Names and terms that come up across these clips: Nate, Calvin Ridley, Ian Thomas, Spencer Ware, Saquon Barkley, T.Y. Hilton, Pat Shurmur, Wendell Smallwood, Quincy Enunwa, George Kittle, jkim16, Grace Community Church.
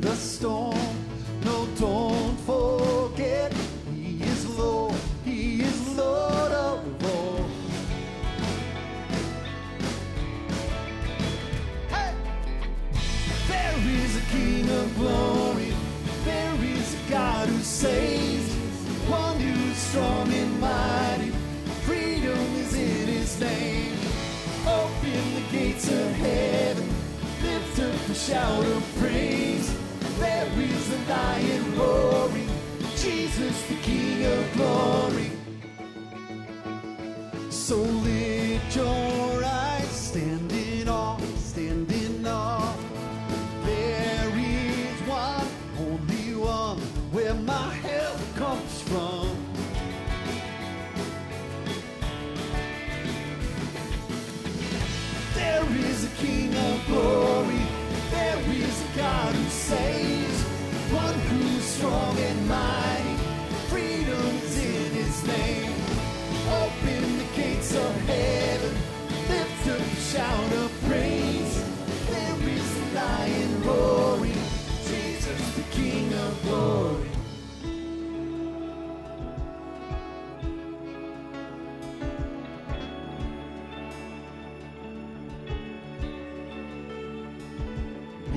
the storm. No, don't forget, He is Lord of all. Hey! There is a King of glory, there is a God who saves, one who is strong and mighty, freedom is in His name. Open the gates of heaven, lift up a shout of praise. There is a lion roaring, Jesus the King of glory. So lift your eyes, stand in awe, stand in awe. There is one, only one, where my help comes from. There is a King of glory, there is a God who saves, one who's strong and mighty, freedom's in His name. Open the gates of heaven, lift up a shout of praise. There is a lion roaring, Jesus the King of glory.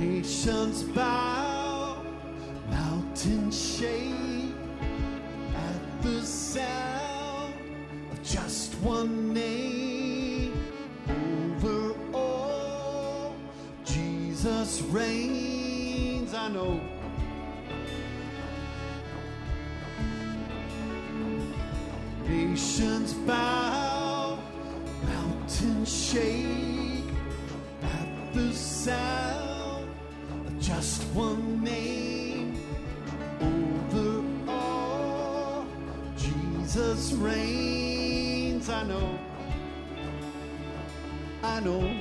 Nations bow, mountains shake at the sound of just one name. Over all, Jesus reigns, I know. Nations bow, mountains shake at the sound, just one name. Over all, Jesus reigns. I know, I know.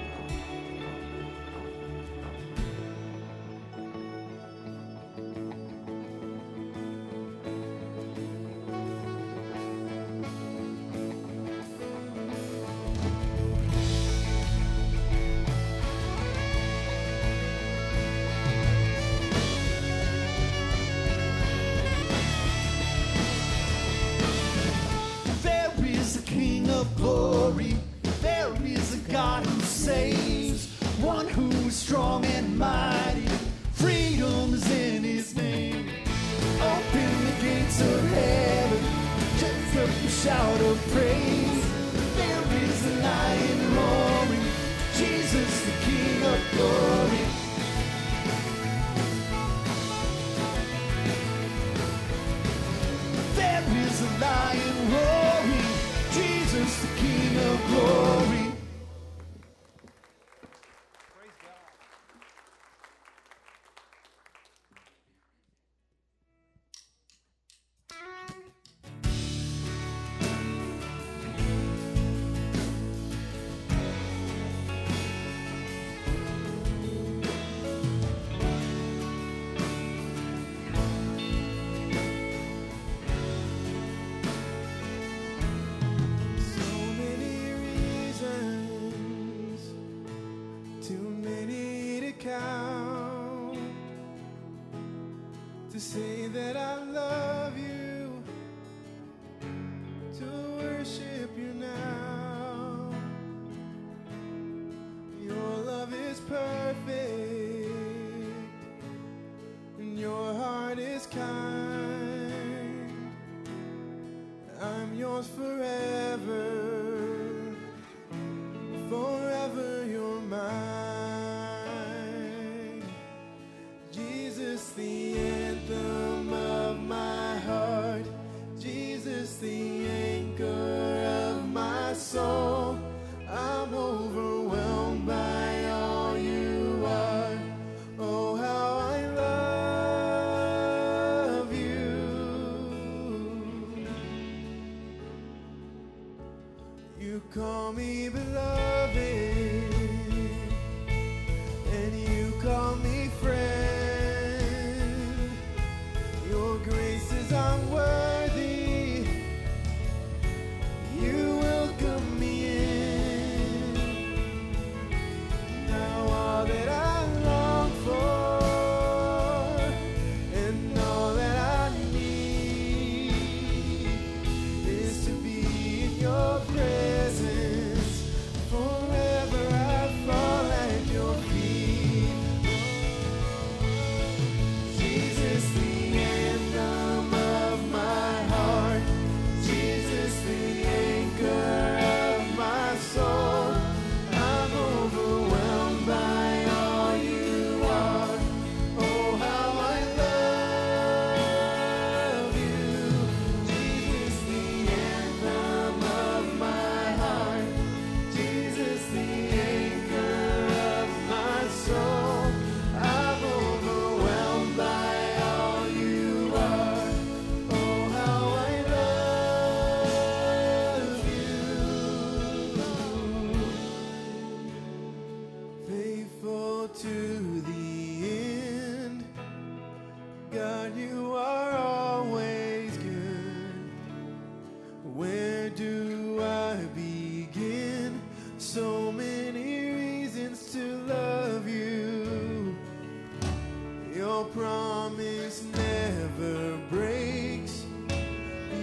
Call me beloved, and you call me friend. Your grace is unworthy, you welcome me in. Now all that I long for God, you are always good. Where do I begin? So many reasons to love you. Your promise never breaks.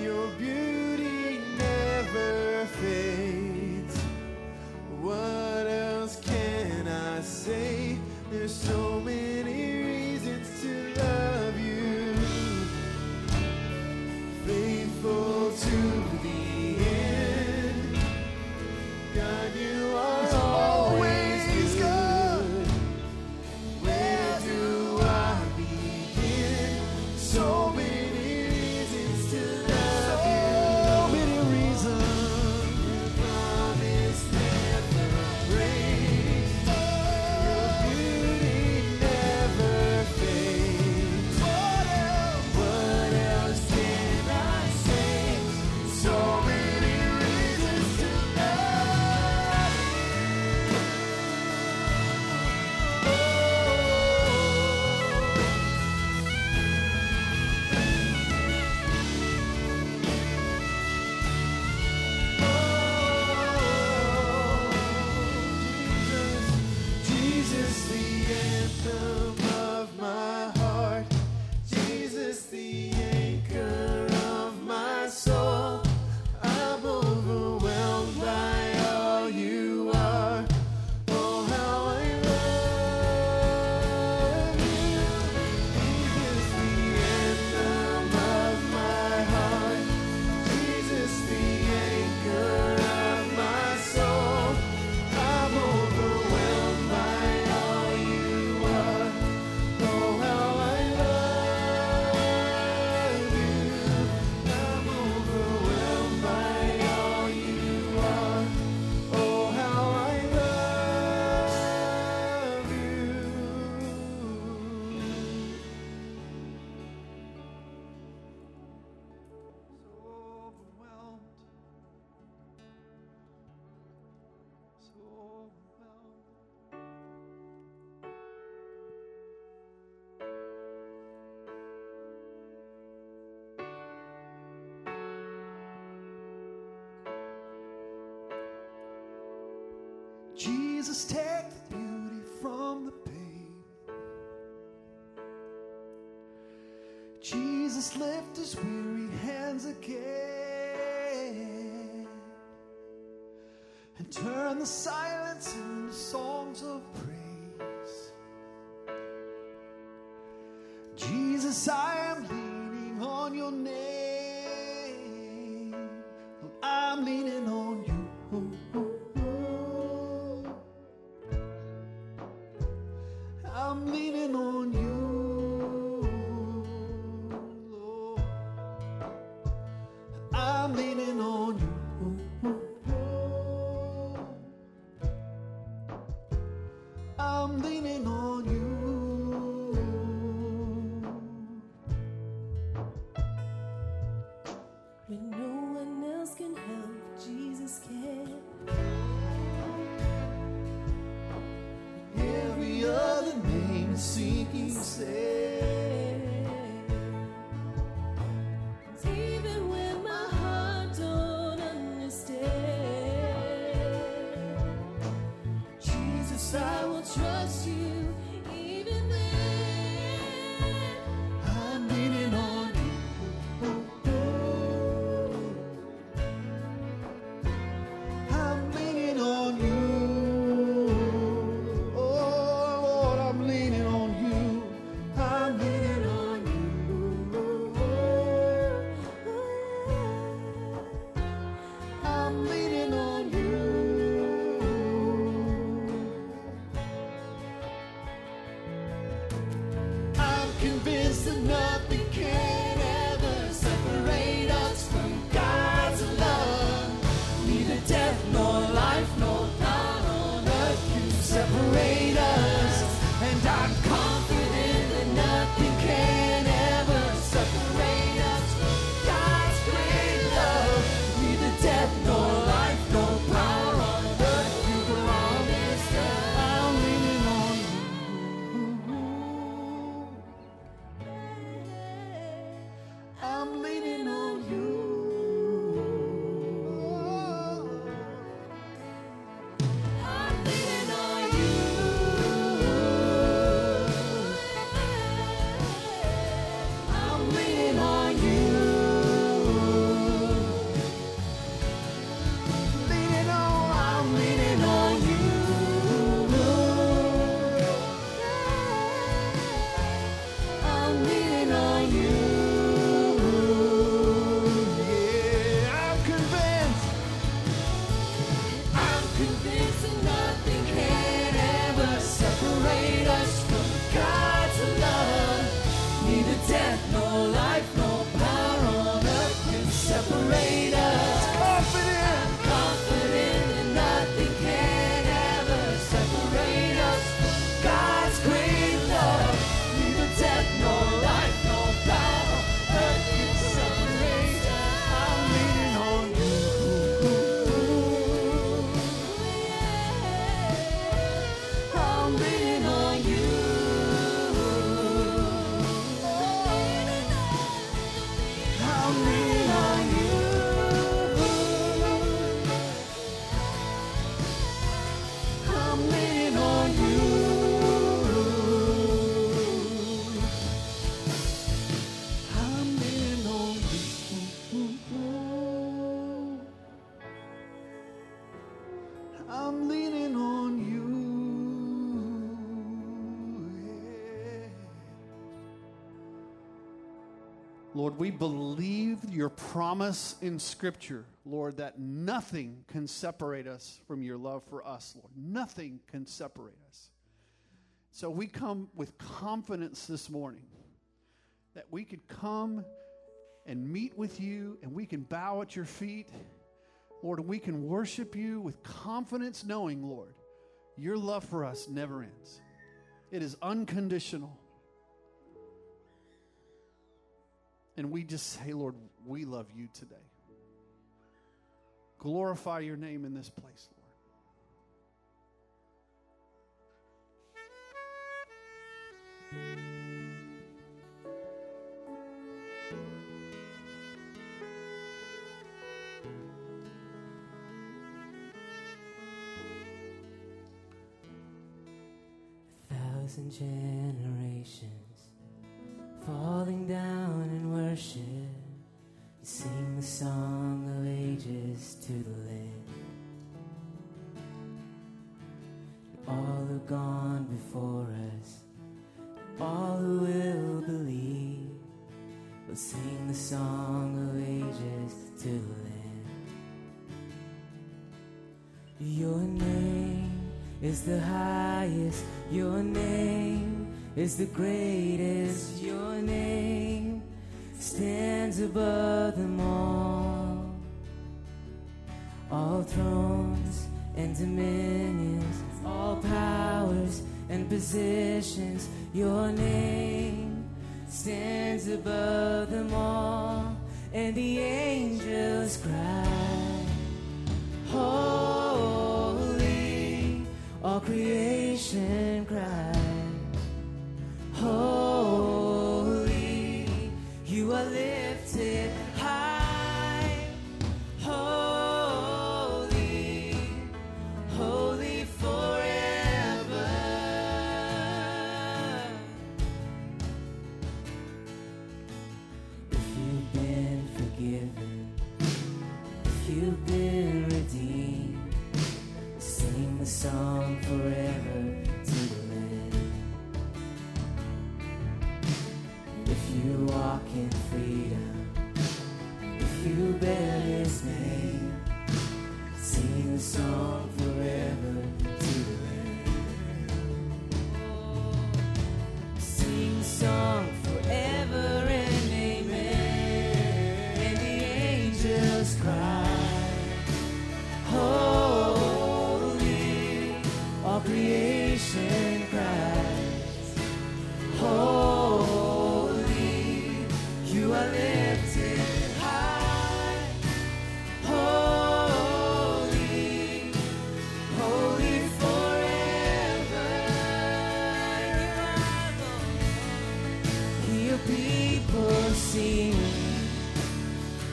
Your beauty never fades. What else can I say? There's so many reasons to love you. Faithful to the end, God, you are always good. Where do I begin? So many reasons to love you. So many reasons. Your promise never breaks. Jesus, take the beauty from the pain. Jesus, lift his weary hands again and turn the silence into songs of praise. Jesus, I am leaning on your name. I'm leaning on you. I'm leaning on you, Lord. I'm leaning on you. I'm leaning on you. Lord, we believe your promise in Scripture, Lord, that nothing can separate us from your love for us, Lord. Nothing can separate us. So we come with confidence this morning that we could come and meet with you, and we can bow at your feet, Lord, and we can worship you with confidence, knowing, Lord, your love for us never ends. It is unconditional. And we just say, Lord, we love you today. Glorify your name in this place, Lord. A thousand generations falling down in worship, you sing the song of ages to the land. All who've gone before us, all who will believe, will sing the song of ages to the land. Your name is the highest, your name is the greatest, your name stands above them all. All thrones and dominions, all powers and positions, your name stands above them all. And the angels cry, holy, all creation cries. Holy, you are lifted high. Holy, holy forever. If you've been forgiven, if you've been redeemed, sing the song forever. Walk in freedom. If you bear his name, sing the song forever to the land. Sing the song forever and amen. And the angels cry, holy, all creation cries, holy. Lifted high, holy, holy forever. Hear people sing,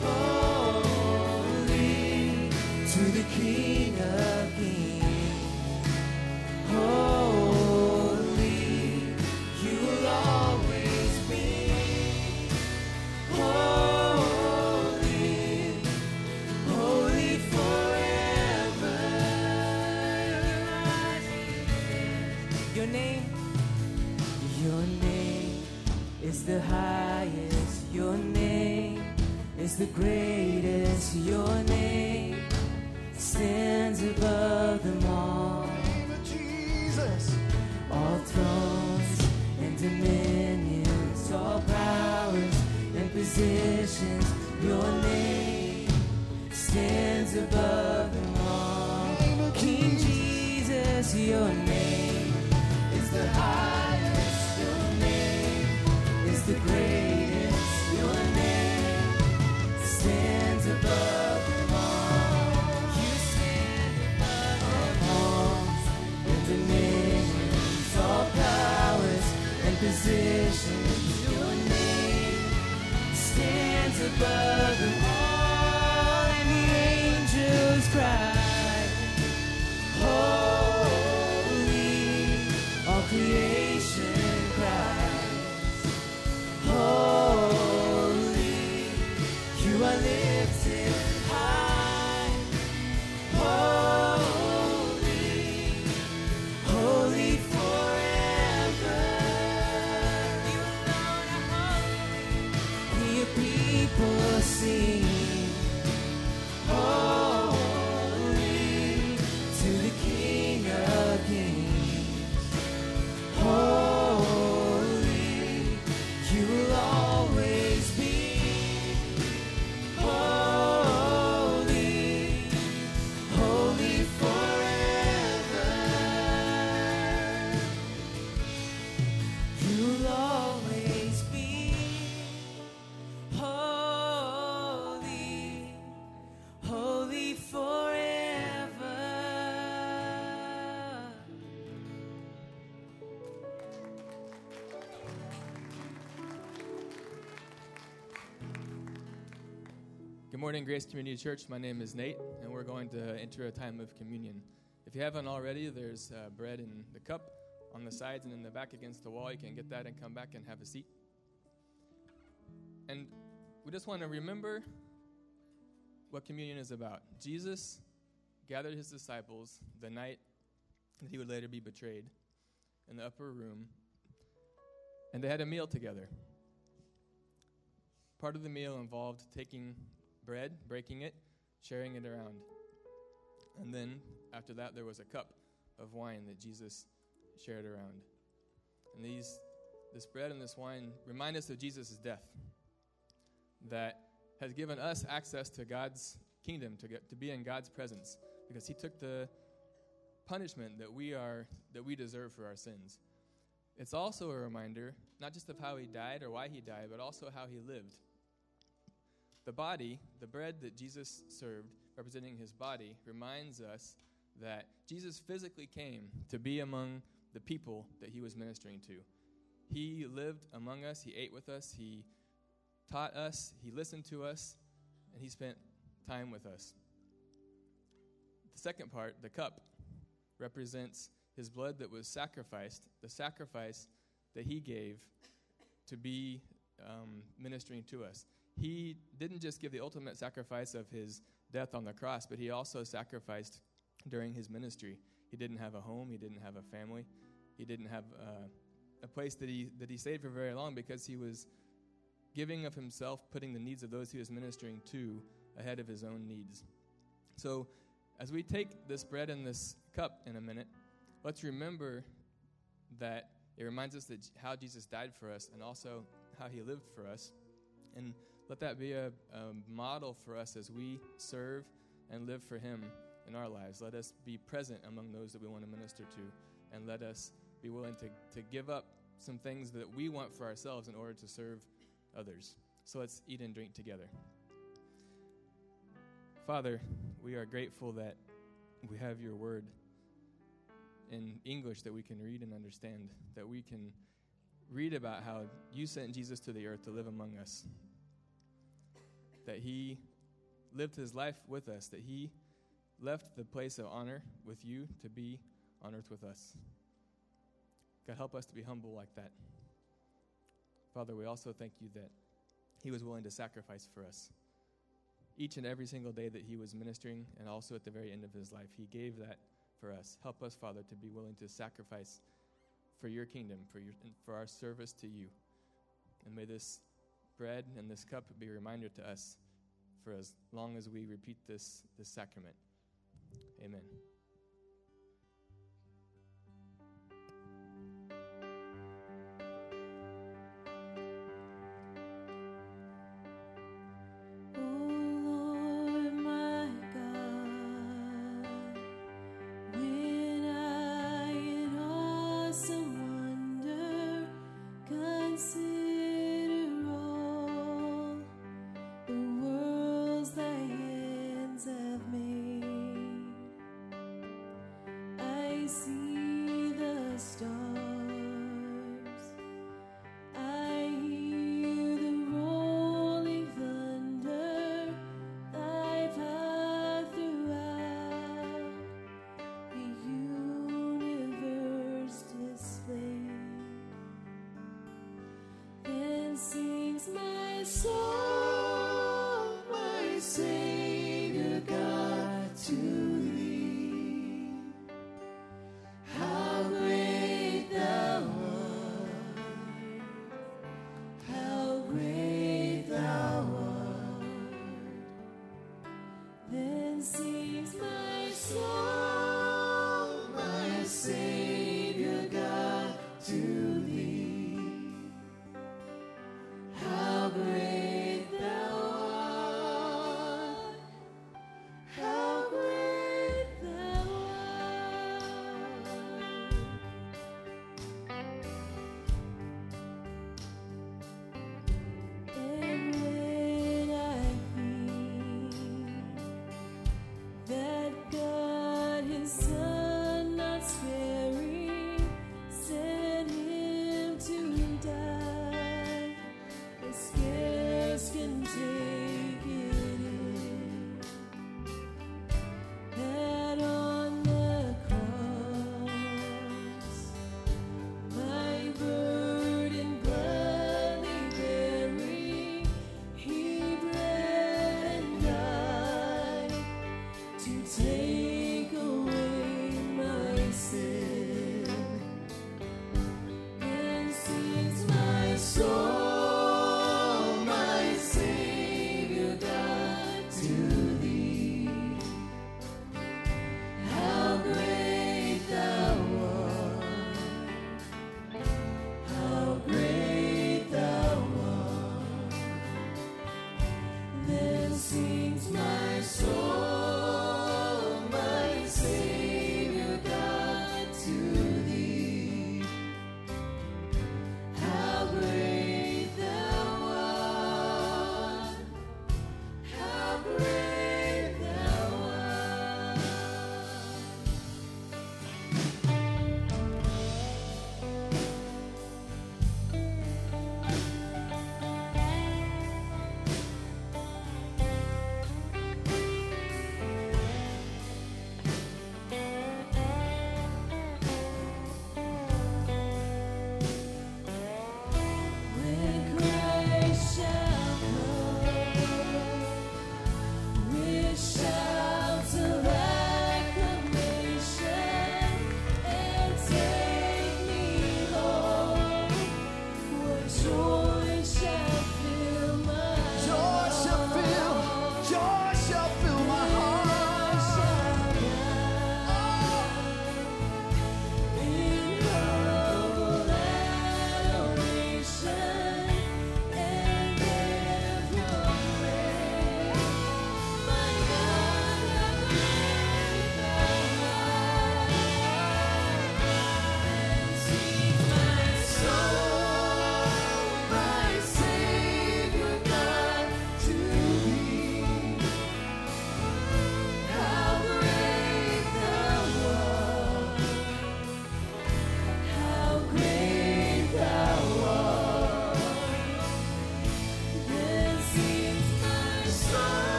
holy, to the King of Kings. Holy, you will always be. Holy, holy forever. Your name is the highest. Your name is the greatest. Your name stands above them all. In the name of Jesus. All thrones and dominions, all powers, positions, your name stands above them all. King Jesus, your name is the highest, your name is the greatest, your name stands above them all. You stand above them all, and dominions, all powers and positions, your name stands above them all. And the angels cry, holy, all creation cries, holy, you are lifted high, holy, holy forever. Good morning, Grace Community Church. My name is Nate, and we're going to enter a time of communion. If you haven't already, there's bread in the cup on the sides and in the back against the wall. You can get that and come back and have a seat. And we just want to remember what communion is about. Jesus gathered his disciples the night that he would later be betrayed in the upper room, and they had a meal together. Part of the meal involved taking bread, breaking it, sharing it around. And then after that, there was a cup of wine that Jesus shared around. And this bread and this wine remind us of Jesus' death that has given us access to God's kingdom, to be in God's presence, because he took the punishment that we deserve for our sins. It's also a reminder, not just of how he died or why he died, but also how he lived. The body, the bread that Jesus served, representing his body, reminds us that Jesus physically came to be among the people that he was ministering to. He lived among us, he ate with us, he taught us, he listened to us, and he spent time with us. The second part, the cup, represents his blood that was sacrificed, the sacrifice that he gave to be ministering to us. He didn't just give the ultimate sacrifice of his death on the cross, but he also sacrificed during his ministry. He didn't have a home. He didn't have a family. He didn't have a place that he stayed for very long, because he was giving of himself, putting the needs of those he was ministering to ahead of his own needs. So as we take this bread and this cup in a minute, let's remember that it reminds us that how Jesus died for us and also how he lived for us. And let that be a model for us as we serve and live for him in our lives. Let us be present among those that we want to minister to, and let us be willing to give up some things that we want for ourselves in order to serve others. So let's eat and drink together. Father, we are grateful that we have your word in English that we can read and understand, that we can read about how you sent Jesus to the earth to live among us, that he lived his life with us, that he left the place of honor with you to be on earth with us. God, help us to be humble like that. Father, we also thank you that he was willing to sacrifice for us. Each and every single day that he was ministering, and also at the very end of his life, he gave that for us. Help us, Father, to be willing to sacrifice for your kingdom, for our service to you. And may this bread and this cup be a reminder to us for as long as we repeat this sacrament. Amen. Soul, my Savior God, to